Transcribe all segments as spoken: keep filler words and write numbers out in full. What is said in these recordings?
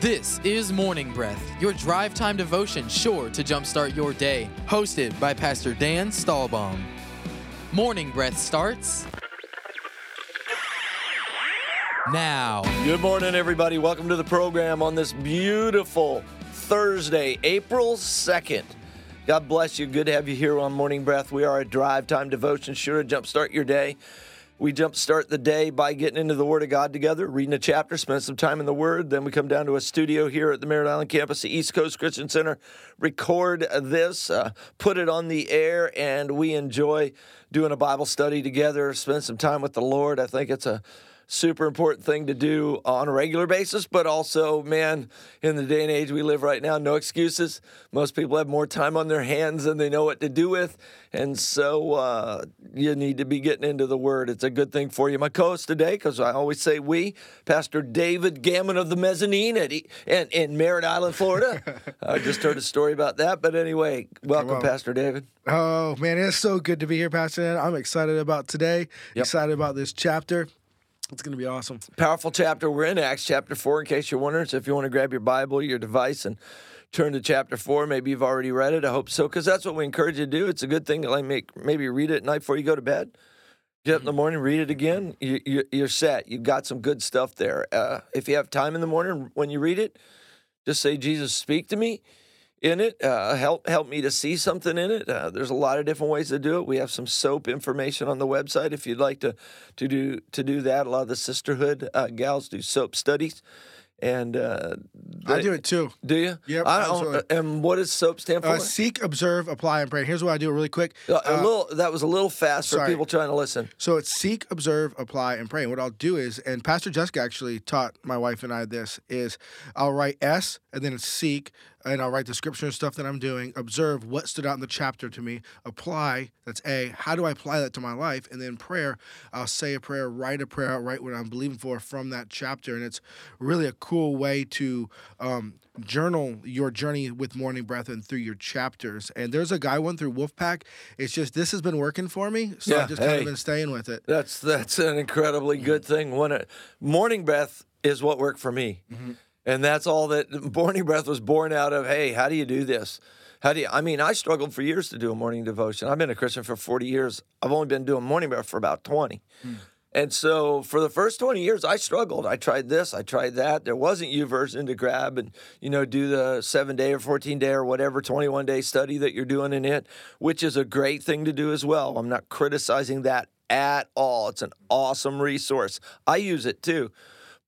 This is Morning Breath, your drive time devotion sure to jumpstart your day, hosted by Pastor Dan Stahlbaum. Morning Breath starts now. Good morning, everybody. Welcome to the program on this beautiful Thursday, April second. God bless you. Good to have you here on Morning Breath. We are a drive time devotion sure to jumpstart your day. We jumpstart the day by getting into the Word of God together, reading a chapter, spend some time in the Word. Then we come down to a studio here at the Merritt Island Campus, the East Coast Christian Center, record this, uh, put it on the air, and we enjoy doing a Bible study together, spend some time with the Lord. I think it's a super important thing to do on a regular basis, but also, man, in the day and age we live right now, no excuses. Most people have more time on their hands than they know what to do with, and so uh, you need to be getting into the Word. It's a good thing for you. My co-host today, because I always say we, Pastor David Gammon of the Mezzanine at e- in, in Merritt Island, Florida. I just heard a story about that, but anyway, welcome, well, Pastor David. Oh, man, it's so good to be here, Pastor Dan. I'm excited about today, yep. excited about this chapter. It's going to be awesome. Powerful chapter. We're in Acts chapter four, in case you're wondering. So if you want to grab your Bible, your device, and turn to chapter four, maybe you've already read it. I hope so, because that's what we encourage you to do. It's a good thing to like make, maybe read it at night before you go to bed. Get up in the morning, read it again. You, you, you're set. You've got some good stuff there. Uh, if you have time in the morning when you read it, just say, Jesus, speak to me in it. Uh, help, help me to see something in it. Uh, there's a lot of different ways to do it. We have some soap information on the website if you'd like to, to do to do that. A lot of the sisterhood uh, gals do soap studies, and uh, they, I do it too. Do you? Yep. I don't, and what does soap stand for? Uh, seek, observe, apply, and pray. Here's what I do really quick. Uh, a little. That was a little fast for sorry. people trying to listen. So it's seek, observe, apply, and pray. And what I'll do is, and Pastor Jessica actually taught my wife and I this is, I'll write S and then it's seek. And I'll write the scripture and stuff that I'm doing, observe what stood out in the chapter to me, apply, that's A, how do I apply that to my life? And then prayer, I'll say a prayer, write a prayer, I'll write what I'm believing for from that chapter. And it's really a cool way to um, journal your journey with Morning Breath and through your chapters. And there's a guy one through Wolfpack. It's just, this has been working for me, so yeah, I've just hey, kind of been staying with it. That's, that's an incredibly good thing. When it, Morning Breath is what worked for me. Mm-hmm. And that's all that Morning Breath was born out of. Hey, how do you do this? How do you, I mean, I struggled for years to do a morning devotion. I've been a Christian for forty years. I've only been doing Morning Breath for about twenty. Mm. And so for the first twenty years, I struggled. I tried this, I tried that. There wasn't YouVersion to grab and, you know, do the seven-day or fourteen-day or whatever twenty-one-day study that you're doing in it, which is a great thing to do as well. I'm not criticizing that at all. It's an awesome resource. I use it too.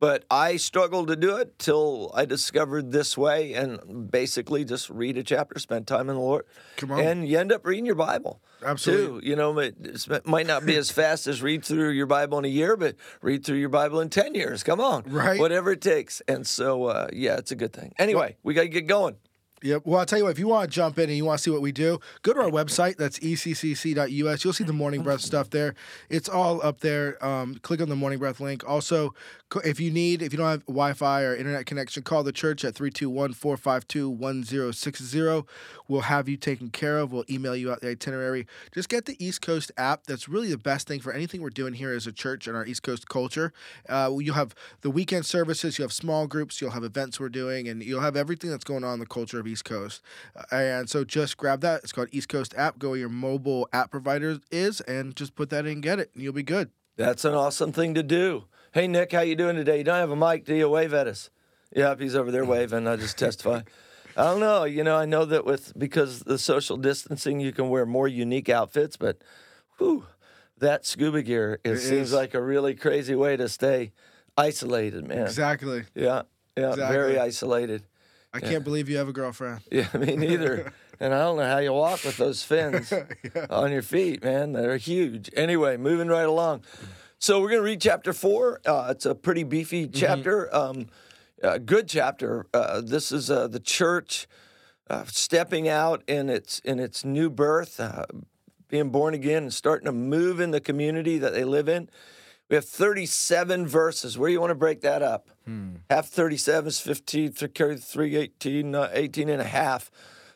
But I struggled to do it till I discovered this way, and basically just read a chapter, spend time in the Lord. Come on. And you end up reading your Bible. Absolutely. Too. You know, it might not be as fast as read through your Bible in a year, but read through your Bible in ten years. Come on. Right. Whatever it takes. And so, uh, yeah, it's a good thing. Anyway, we got to get going. Yep. Well, I'll tell you what, if you want to jump in and you want to see what we do, go to our website. That's E C C C dot U S. You'll see the Morning Breath stuff there. It's all up there. Um, click on the Morning Breath link. Also, if you need, if you don't have Wi-Fi or internet connection, call the church at three two one, four five two, one zero six zero. We'll have you taken care of. We'll email you out the itinerary. Just get the East Coast app. That's really the best thing for anything we're doing here as a church and our East Coast culture. Uh, you'll have the weekend services. You'll have small groups. You'll have events we're doing. And you'll have everything that's going on in the culture of East Coast. And so just grab that. It's called East Coast app. Go where your mobile app provider is and just put that in and get it, and you'll be good. That's an awesome thing to do. Hey, Nick, how you doing today? You don't have a mic, do you? Wave at us. Yeah, he's over there waving. I just testify. I don't know. You know, I know that with because the social distancing, you can wear more unique outfits, but whew, that scuba gear, it, it seems is. like a really crazy way to stay isolated, man. Exactly. Yeah, yeah, exactly. Very isolated. I yeah. can't believe you have a girlfriend. Yeah, me neither. And I don't know how you walk with those fins yeah. on your feet, man. They're huge. Anyway, moving right along. So we're going to read chapter four. Uh, it's a pretty beefy chapter, mm-hmm. um, a good chapter. Uh, this is uh, the church uh, stepping out in its in its new birth, uh, being born again, and starting to move in the community that they live in. We have thirty-seven verses. Where do you want to break that up? Hmm. Half thirty-seven is fifteen, carry three, eighteen, uh, eighteen and a half.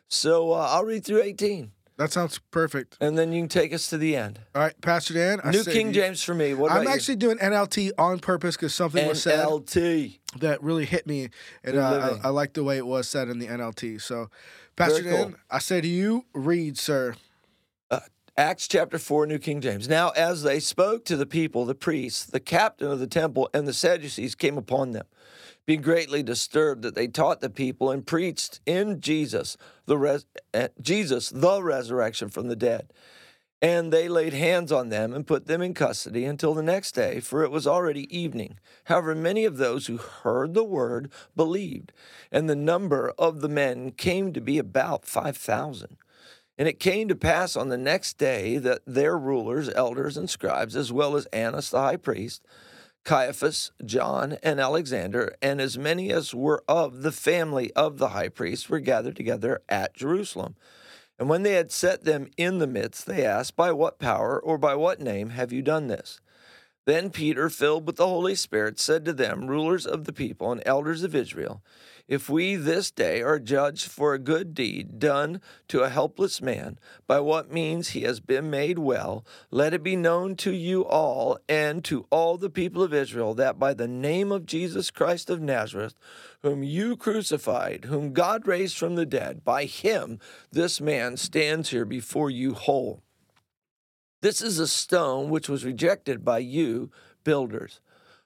So uh, I'll read through eighteen. That sounds perfect. And then you can take us to the end. All right, Pastor Dan. I New King you. James for me. What about I'm actually you? doing N L T on purpose because something N L T. Was said that really hit me, and uh, I, I like the way it was said in the N L T. So, Pastor Very Dan, cool. I say to you, read, sir. Uh, Acts chapter four, New King James. Now, as they spoke to the people, the priests, the captain of the temple, and the Sadducees came upon them, being greatly disturbed that they taught the people and preached in Jesus the res- Jesus the resurrection from the dead. And they laid hands on them and put them in custody until the next day, for it was already evening. However, many of those who heard the word believed, and the number of the men came to be about five thousand. And it came to pass on the next day that their rulers, elders, and scribes, as well as Annas the high priest, Caiaphas, John, and Alexander, and as many as were of the family of the high priest, were gathered together at Jerusalem. And when they had set them in the midst, they asked, by what power or by what name have you done this? Then Peter, filled with the Holy Spirit, said to them, rulers of the people and elders of Israel, if we this day are judged for a good deed done to a helpless man, by what means he has been made well, let it be known to you all and to all the people of Israel that by the name of Jesus Christ of Nazareth, whom you crucified, whom God raised from the dead, by him this man stands here before you whole. This is a stone which was rejected by you builders,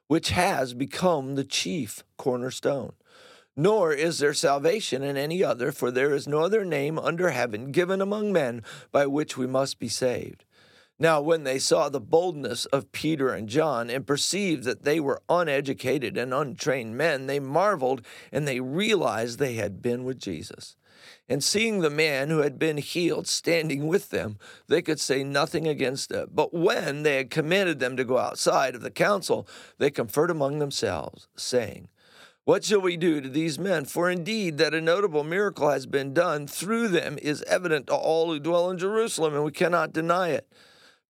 which has become the chief cornerstone. Nor is there salvation in any other, for there is no other name under heaven given among men by which we must be saved. Now, when they saw the boldness of Peter and John and perceived that they were uneducated and untrained men, they marveled and they realized they had been with Jesus. And seeing the man who had been healed standing with them, they could say nothing against it. But when they had commanded them to go outside of the council, they conferred among themselves, saying, what shall we do to these men? For indeed that a notable miracle has been done through them is evident to all who dwell in Jerusalem, and we cannot deny it.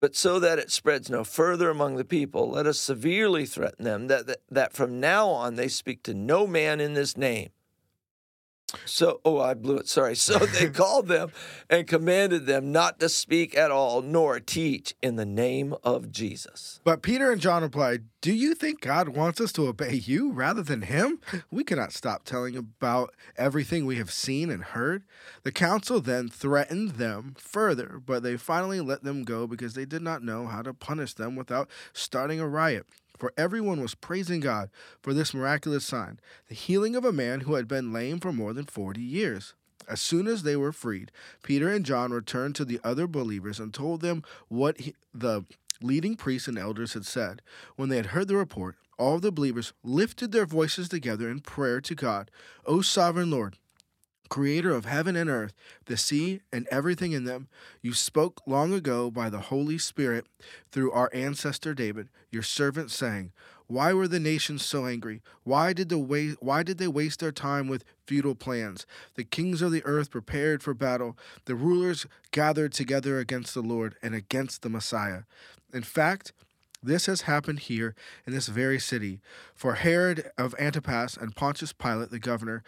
But so that it spreads no further among the people, let us severely threaten them that, that, that from now on they speak to no man in this name. So, oh, I blew it, sorry. So they called them and commanded them not to speak at all, nor teach in the name of Jesus. But Peter and John replied, do you think God wants us to obey you rather than him? We cannot stop telling about everything we have seen and heard. The council then threatened them further, but they finally let them go because they did not know how to punish them without starting a riot. For everyone was praising God for this miraculous sign, the healing of a man who had been lame for more than forty years. As soon as they were freed, Peter and John returned to the other believers and told them what he, the leading priests and elders had said. When they had heard the report, all the believers lifted their voices together in prayer to God. O sovereign Lord, creator of heaven and earth, the sea and everything in them, you spoke long ago by the Holy Spirit through our ancestor David, your servant, saying, why were the nations so angry? Why did the wa- why did they waste their time with futile plans? The kings of the earth prepared for battle. The rulers gathered together against the Lord and against the Messiah. In fact, this has happened here in this very city. For Herod of Antipas and Pontius Pilate, the governor,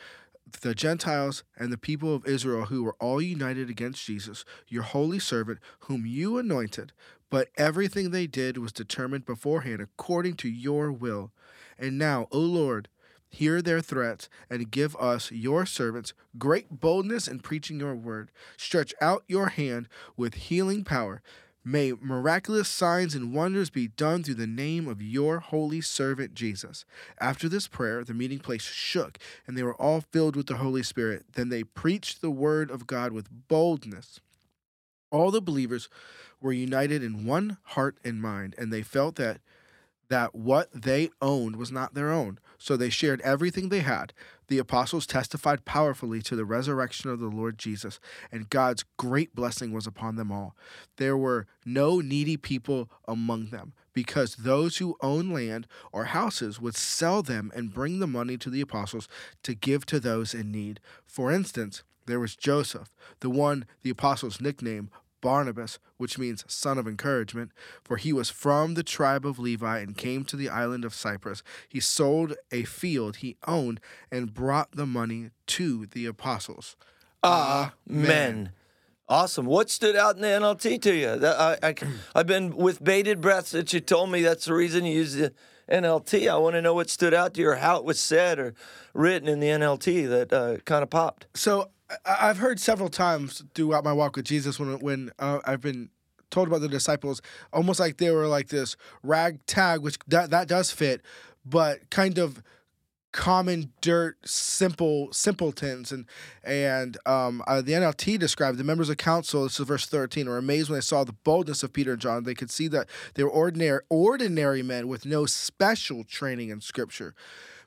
the Gentiles and the people of Israel who were all united against Jesus, your holy servant, whom you anointed, but everything they did was determined beforehand according to your will. And now, O Lord, hear their threats and give us, your servants, great boldness in preaching your word. Stretch out your hand with healing power. May miraculous signs and wonders be done through the name of your holy servant, Jesus. After this prayer, the meeting place shook, and they were all filled with the Holy Spirit. Then they preached the word of God with boldness. All the believers were united in one heart and mind, and they felt that, that what they owned was not their own. So they shared everything they had. The apostles testified powerfully to the resurrection of the Lord Jesus, and God's great blessing was upon them all. There were no needy people among them, because those who owned land or houses would sell them and bring the money to the apostles to give to those in need. For instance, there was Joseph, the one the apostles nicknamed Barnabas, which means son of encouragement, for he was from the tribe of Levi and came to the island of Cyprus. He sold a field he owned and brought the money to the apostles. Amen. Amen. Awesome. What stood out in the N L T to you? I, I, I've been with bated breath since you told me that's the reason you used the N L T. I want to know what stood out to you or how it was said or written in the N L T that uh, kind of popped. So I've heard several times throughout my walk with Jesus when when uh, I've been told about the disciples, almost like they were like this ragtag, which that, that does fit, but kind of common dirt, simple simpletons, and and um, uh, the N L T described the members of council. This is verse thirteen. Were amazed when they saw the boldness of Peter and John. They could see that they were ordinary ordinary men with no special training in Scripture.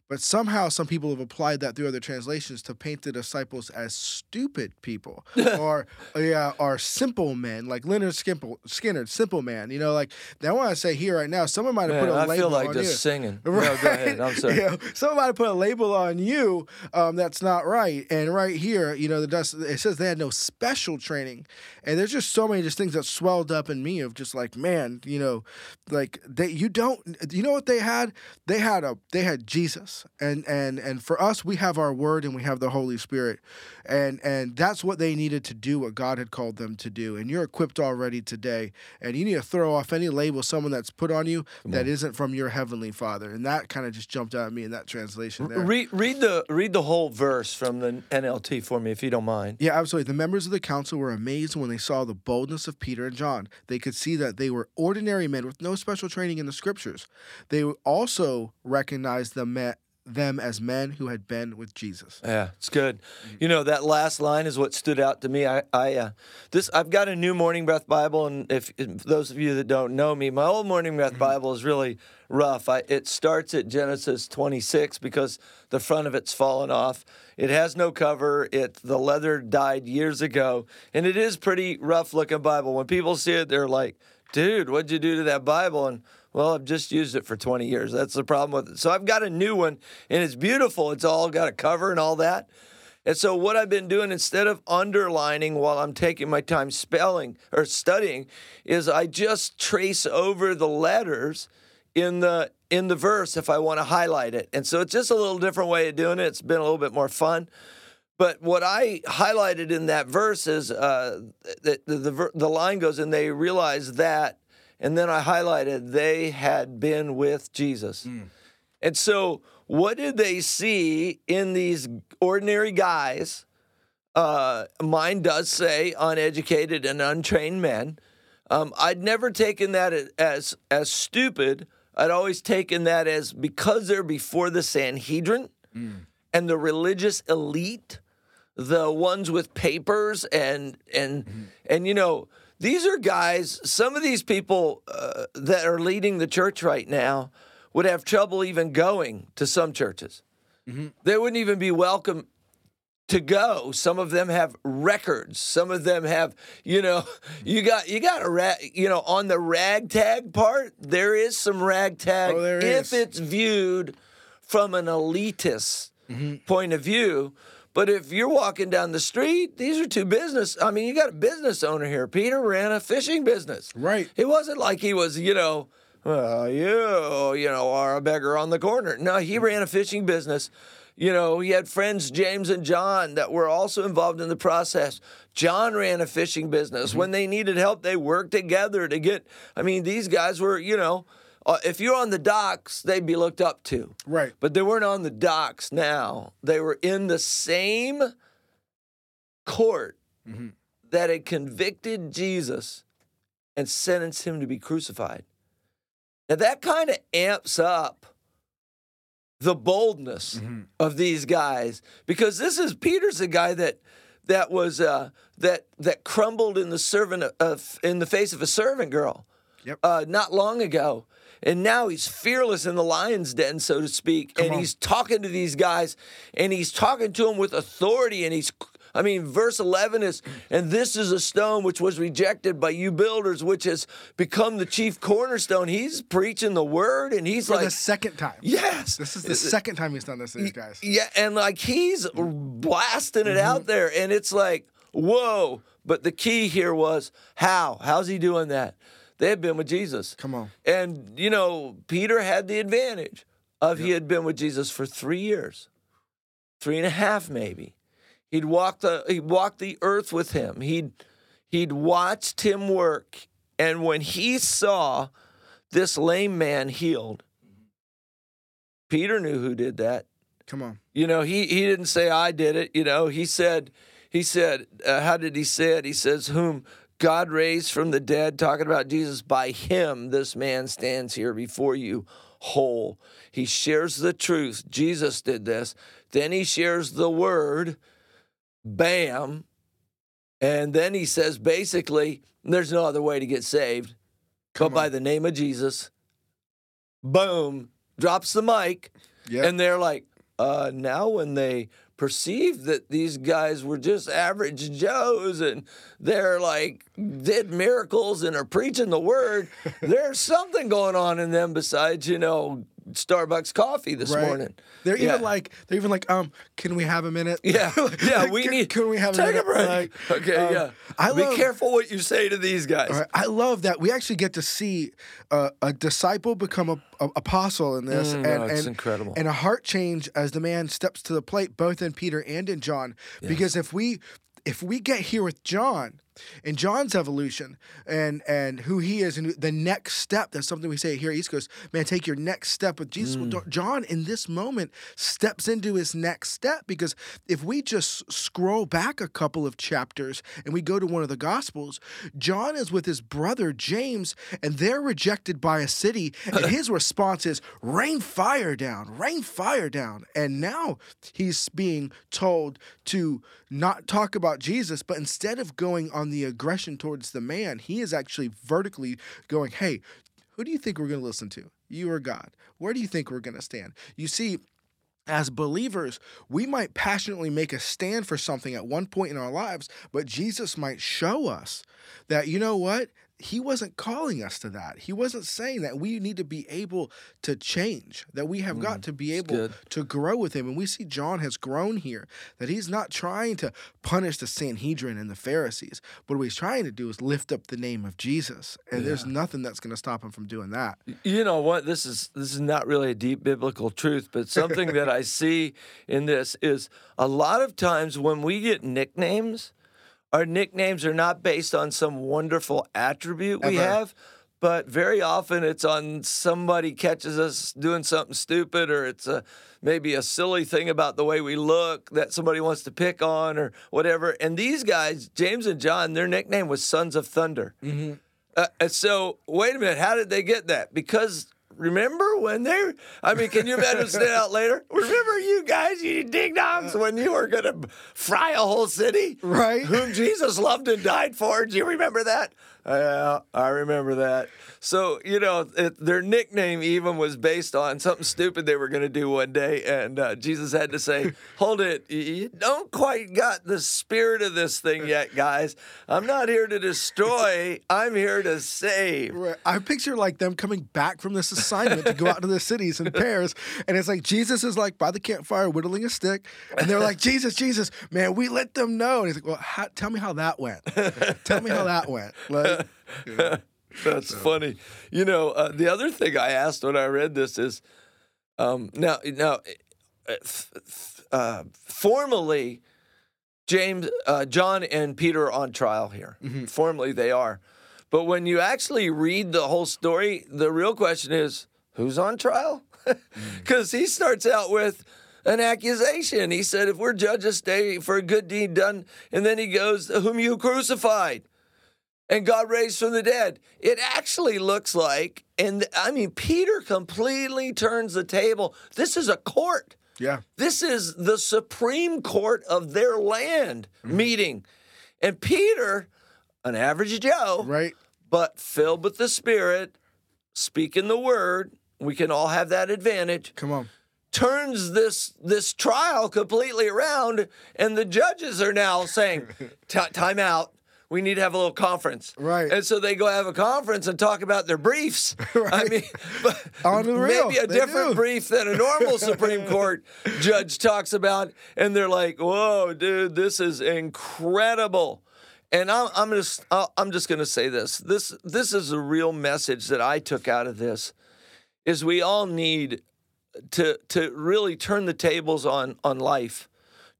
But somehow some people have applied that through other translations to paint the disciples as stupid people or yeah, or simple men, like Leonard Skinner, simple man. You know, like, I want to say here right now, someone might have man, put a I label on you. I feel like just you. singing. Right? No, go ahead. I'm sorry. You know, someone might have put a label on you um, that's not right. And right here, you know, the, it says they had no special training. And there's just so many just things that swelled up in me of just like, man, you know, like, they you don't, you know what they had? They had a, they had Jesus. And and and for us, we have our word and we have the Holy Spirit. And and that's what they needed to do, what God had called them to do. And you're equipped already today. And you need to throw off any label someone that's put on you Come that on. isn't from your Heavenly Father. And that kind of just jumped out at me in that translation there. Read, read, the, read the whole verse from the N L T for me, if you don't mind. Yeah, absolutely. The members of the council were amazed when they saw the boldness of Peter and John. They could see that they were ordinary men with no special training in the Scriptures. They also recognized the men. them as men who had been with Jesus. Yeah, it's good. You know, that last line is what stood out to me. I, I, uh, this, I've got a new Morning Breath Bible, and if, if those of you that don't know me, my old Morning Breath mm-hmm. Bible is really rough. I, it starts at Genesis twenty-six because the front of it's fallen off. It has no cover. It the leather died years ago, and it is pretty rough-looking Bible. When people see it, they're like, "Dude, what'd you do to that Bible?" And well, I've just used it for twenty years. That's the problem with it. So I've got a new one, and it's beautiful. It's all got a cover and all that. And so what I've been doing, instead of underlining while I'm taking my time spelling or studying, is I just trace over the letters in the in the verse if I want to highlight it. And so it's just a little different way of doing it. It's been a little bit more fun. But what I highlighted in that verse is uh, the, the, the, the line goes, and they realized that, and then I highlighted they had been with Jesus. Mm. And so what did they see in these ordinary guys? Uh, mine does say uneducated and untrained men. Um, I'd never taken that as, as stupid. I'd always taken that as because they're before the Sanhedrin mm. and the religious elite. The ones with papers and, and, mm-hmm. and, you know, these are guys, some of these people uh, that are leading the church right now would have trouble even going to some churches. Mm-hmm. They wouldn't even be welcome to go. Some of them have records. Some of them have, you know, you got, you got a rag, you know, on the ragtag part, there is some ragtag. Oh, there is. If it's viewed from an elitist mm-hmm. point of view. But if you're walking down the street, these are two business. I mean, you got a business owner here. Peter ran a fishing business. Right. It wasn't like he was, you know, well, you, you know, are a beggar on the corner. No, he ran a fishing business. You know, he had friends, James and John, that were also involved in the process. John ran a fishing business. Mm-hmm. When they needed help, they worked together to get, I mean, these guys were, you know, Uh, if you're on the docks, they'd be looked up to. Right. But they weren't on the docks now. They were in the same court mm-hmm. that had convicted Jesus and sentenced him to be crucified. Now, that kind of amps up the boldness mm-hmm. of these guys, because this is Peter's the guy that that was uh, that that crumbled in the servant of, of in the face of a servant girl yep. uh, not long ago. And now he's fearless in the lion's den, so to speak. Come and on. He's talking to these guys, and he's talking to them with authority. And he's, I mean, verse eleven is, and this is a stone which was rejected by you builders, which has become the chief cornerstone. He's preaching the word, and he's For like. For the second time. Yes. This is the it's, second time he's done this to these guys. Yeah, and like he's blasting it mm-hmm. out there, and it's like, whoa. But the key here was, how? How's he doing that? They had been with Jesus. Come on. And, you know, Peter had the advantage of yep. he had been with Jesus for three years, three and a half maybe. He'd walked the, he'd walked the earth with him. He'd He'd watched him work, and when he saw this lame man healed, Peter knew who did that. Come on. You know, he, he didn't say, I did it. You know, he said, he said, uh, how did he say it? He says, whom God raised from the dead, talking about Jesus, by him, this man stands here before you whole. He shares the truth. Jesus did this. Then he shares the word. Bam. And then he says, basically, there's no other way to get saved but by the name of Jesus. Boom. Drops the mic. Yep. And they're like, uh, now when they perceived that these guys were just average Joes and they're like did miracles and are preaching the word, there's something going on in them besides, you know, Starbucks coffee this right. morning. They're yeah. even like, they're even like, um, can we have a minute? Yeah, like, yeah, we can, need. Can we have a minute? Take a break. Like, okay, um, yeah. I Be love, careful what you say to these guys. Right, I love that we actually get to see uh, a disciple become a, a apostle in this, mm, and, no, it's and incredible, and a heart change as the man steps to the plate, both in Peter and in John. Yes. Because if we if we get here with John. In John's evolution and and who he is and the next step, that's something we say here at East Coast, man, take your next step with Jesus. Mm. Well, John, in this moment, steps into his next step, because if we just scroll back a couple of chapters and we go to one of the Gospels, John is with his brother James, and they're rejected by a city, and his response is, rain fire down, rain fire down. And now he's being told to not talk about Jesus, but instead of going on the aggression towards the man, he is actually vertically going, hey, who do you think we're going to listen to? You or God? Where do you think we're going to stand? You see, as believers, we might passionately make a stand for something at one point in our lives, but Jesus might show us that, you know what? He wasn't calling us to that. He wasn't saying that. We need to be able to change, that we have mm, got to be able to grow with him. And we see John has grown here, that he's not trying to punish the Sanhedrin and the Pharisees, but what he's trying to do is lift up the name of Jesus. And yeah. there's nothing that's going to stop him from doing that. You know what? This is this is not really a deep biblical truth, but something that I see in this is a lot of times when we get nicknames, our nicknames are not based on some wonderful attribute we Ever. have, but very often it's on somebody catches us doing something stupid, or it's a, maybe a silly thing about the way we look that somebody wants to pick on or whatever. And these guys, James and John, their nickname was Sons of Thunder. Mm-hmm. Uh, and so, wait a minute, how did they get that? Because... Remember when they, I mean, can you imagine staying out later? Remember you guys, you ding-dongs, when you were going to fry a whole city? Right. Whom Jesus loved and died for. Do you remember that? Yeah, I remember that. So, you know, it, their nickname even was based on something stupid they were going to do one day, and uh, Jesus had to say, hold it, you don't quite got the spirit of this thing yet, guys. I'm not here to destroy, I'm here to save. Right. I picture, like, them coming back from this assignment to go out to the cities in pairs, and it's like Jesus is, like, by the campfire whittling a stick, and they're like, Jesus, Jesus, man, we let them know. And he's like, well, how, tell me how that went. Tell me how that went. Like, yeah. That's so funny. You know, uh, the other thing I asked when I read this is, um, now, now, uh, uh, formally, James, uh, John, and Peter are on trial here. Mm-hmm. Formally, they are. But when you actually read the whole story, the real question is, who's on trial? Because mm-hmm. he starts out with an accusation. He said, if we're judges, stay for a good deed done. And then he goes, whom you crucified. And God raised from the dead. It actually looks like, and I mean, Peter completely turns the table. This is a court. Yeah. This is the Supreme Court of their land mm-hmm. meeting. And Peter, an average Joe, right, but filled with the Spirit, speaking the word, we can all have that advantage. Come on. Turns this this trial completely around, and the judges are now saying, time out. We need to have a little conference. Right. And so they go have a conference and talk about their briefs. Right. I mean, but on the real, maybe a they different do. brief than a normal Supreme Court judge talks about. And they're like, whoa, dude, this is incredible. And I'm, I'm just, I'm just going to say this. This, this is a real message that I took out of this, is we all need to, to really turn the tables on, on life.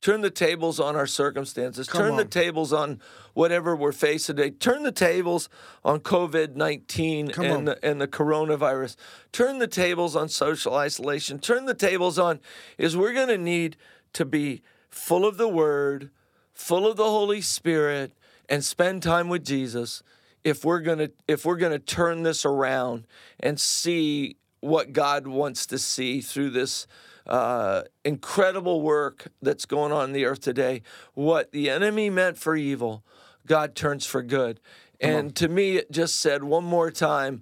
Turn the tables on our circumstances. Come Turn on. the tables on whatever we're facing today. Turn the tables on covid nineteen Come and on. the, and the coronavirus. Turn the tables on social isolation. Turn the tables on is we're going to need to be full of the Word, full of the Holy Spirit, and spend time with Jesus if we're going to if we're going to turn this around and see what God wants to see through this uh, incredible work that's going on in the earth today. What the enemy meant for evil, God turns for good. And to me, it just said one more time,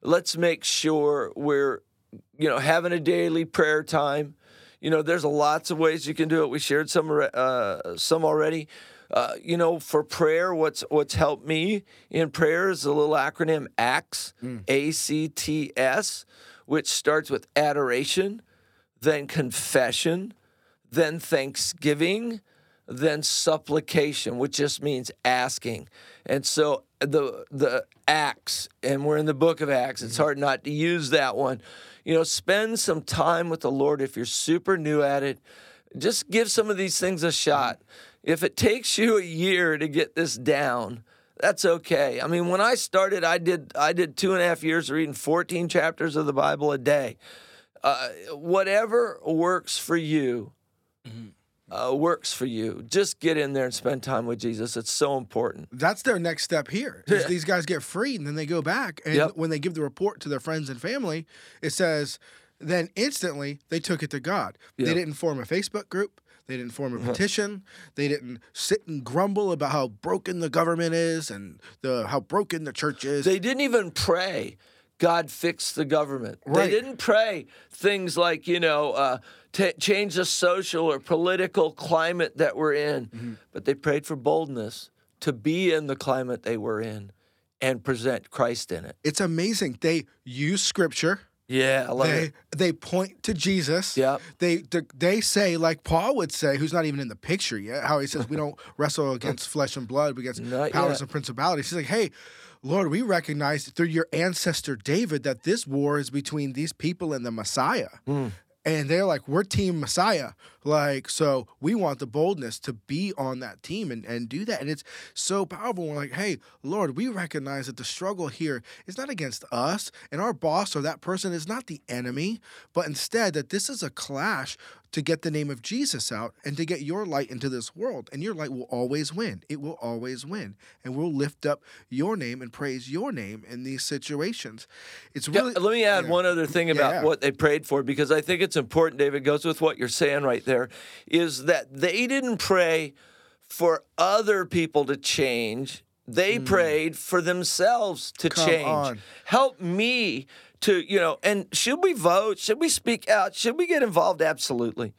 let's make sure we're, you know, having a daily prayer time. You know, there's lots of ways you can do it. We shared some uh, some already. Uh, you know, for prayer, what's what's helped me in prayer is the little acronym ACTS, mm. A C T S, which starts with adoration, then confession, then thanksgiving, then supplication, which just means asking. And so the the Acts, and we're in the book of Acts. It's hard not to use that one. You know, spend some time with the Lord. If you're super new at it, just give some of these things a shot. If it takes you a year to get this down, that's okay. I mean, when I started, I did I did two and a half years reading fourteen chapters of the Bible a day. Uh, whatever works for you, mm-hmm. Uh, works for you. Just get in there and spend time with Jesus. It's so important. That's their next step here. Yeah. These guys get freed and then they go back. And yep. when they give the report to their friends and family, it says, then instantly they took it to God. Yep. They didn't form a Facebook group. They didn't form a petition. They didn't sit and grumble about how broken the government is and the how broken the church is. They didn't even pray, God fix the government. Right. They didn't pray things like, you know, uh, T- change the social or political climate that we're in. Mm-hmm. But they prayed for boldness to be in the climate they were in and present Christ in it. It's amazing. They use Scripture. Yeah, I love they, it. They point to Jesus. Yep. They, they they say, like Paul would say, who's not even in the picture yet, how he says we don't wrestle against flesh and blood, but against not powers yet. And principalities. He's like, hey, Lord, we recognize through your ancestor David that this war is between these people and the Messiah. Mm. And they're like, we're Team Messiah. Like, so we want the boldness to be on that team and, and do that. And it's so powerful. We're like, hey, Lord, we recognize that the struggle here is not against us, and our boss or that person is not the enemy, but instead that this is a clash to get the name of Jesus out and to get your light into this world. And your light will always win. It will always win. And we'll lift up your name and praise your name in these situations. It's really. Yeah, let me add yeah. one other thing about yeah. what they prayed for, because I think it's important, David, goes with what you're saying right there. There is that they didn't pray for other people to change. They mm. prayed for themselves to Come change. On. Help me to, you know, and should we vote? Should we speak out? Should we get involved? Absolutely.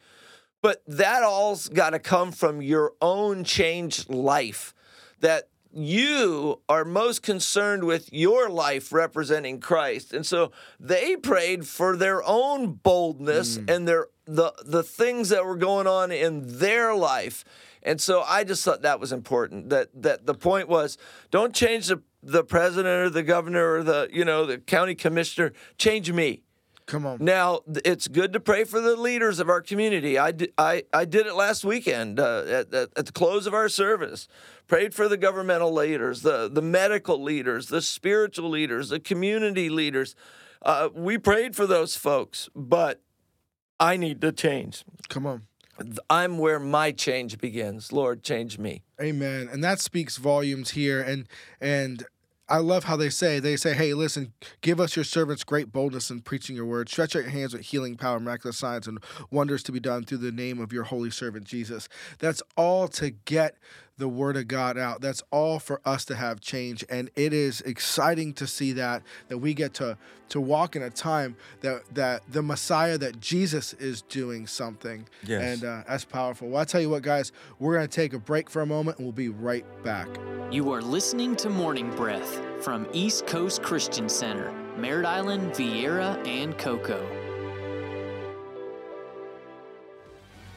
But that all's got to come from your own changed life, that you are most concerned with your life representing Christ. And so they prayed for their own boldness mm. and their the the things that were going on in their life. And so I just thought that was important, that that the point was, don't change the, the president or the governor or the, you know, the county commissioner. Change me. Come on. Now, it's good to pray for the leaders of our community. I did, I, I did it last weekend uh, at, at, at the close of our service. Prayed for the governmental leaders, the, the medical leaders, the spiritual leaders, the community leaders. Uh, we prayed for those folks, but I need to change. Come on. I'm where my change begins. Lord, change me. Amen. And that speaks volumes here. And and I love how they say, they say, hey, listen, give us your servants great boldness in preaching your word. Stretch out your hands with healing power, miraculous signs, and wonders to be done through the name of your holy servant, Jesus. That's all to get the word of God out. That's all for us to have change. And it is exciting to see that, that we get to, to walk in a time that, that the Messiah, that Jesus is doing something. Yes. And uh, that's powerful. Well, I tell you what, guys, we're going to take a break for a moment and we'll be right back. You are listening to Morning Breath from East Coast Christian Center, Merritt Island, Vieira, and Cocoa.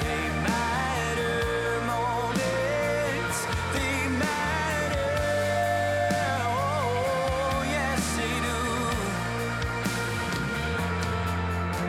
they matter. Moments, they matter. Oh, yes, they do.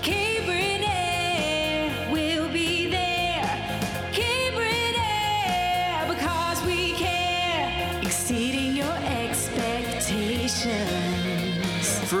Cabron Air will be there. Cabron Air, because we care. Exceeding your expectations. For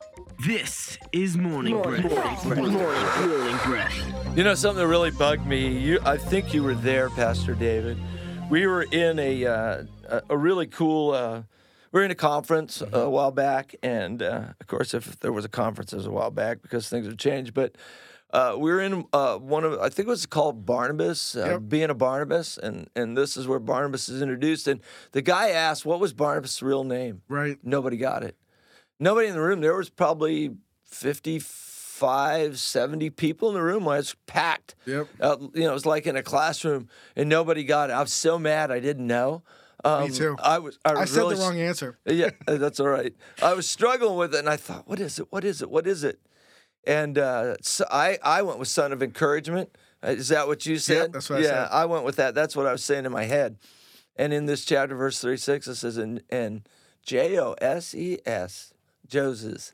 This is Morning Breath. Morning Breath. Morning Breath. You know, something that really bugged me, you, I think you were there, Pastor David. We were in a uh, a really cool, uh, we were in a conference a while back, and uh, of course, if there was a conference, it was a while back because things have changed, but uh, we were in uh, one of, I think it was called Barnabas, uh, yep. Being a Barnabas, and, and this is where Barnabas is introduced, and the guy asked, what was Barnabas' real name? Right. Nobody got it. Nobody in the room. There was probably fifty-five, seventy people in the room. It was packed. Yep. Uh, you know, it was like in a classroom, and nobody got it. I was so mad I didn't know. Um, Me too. I was. I, I was said really, the wrong answer. Yeah, that's all right. I was struggling with it, and I thought, what is it? What is it? What is it? And uh, so I, I went with Son of Encouragement. Is that what you said? Yep, that's what yeah, I said. Yeah, I went with that. That's what I was saying in my head. And in this chapter, verse thirty-six, it says, and, and J O S E S. Joses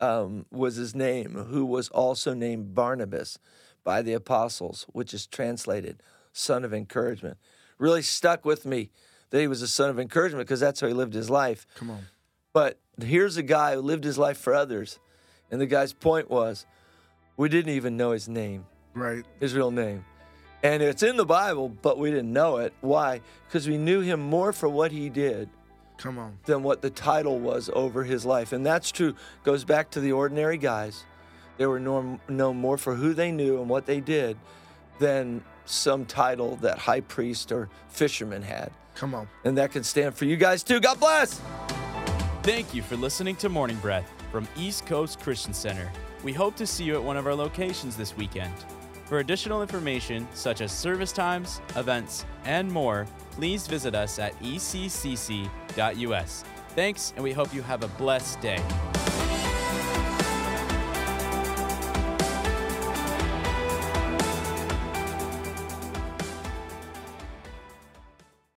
um, was his name, who was also named Barnabas by the apostles, which is translated Son of Encouragement. Really stuck with me that he was a son of encouragement because that's how he lived his life. Come on. But here's a guy who lived his life for others, and the guy's point was, we didn't even know his name. Right. His real name. And it's in the Bible, but we didn't know it. Why? Because we knew him more for what he did. Come on. Than what the title was over his life. And that's true. Goes back to the ordinary guys. They were known no more for who they knew and what they did than some title that high priest or fisherman had. Come on. And that can stand for you guys too. God bless. Thank you for listening to Morning Breath from East Coast Christian Center. We hope to see you at one of our locations this weekend. For additional information, such as service times, events, and more, please visit us at E C C C dot U S. Thanks, and we hope you have a blessed day.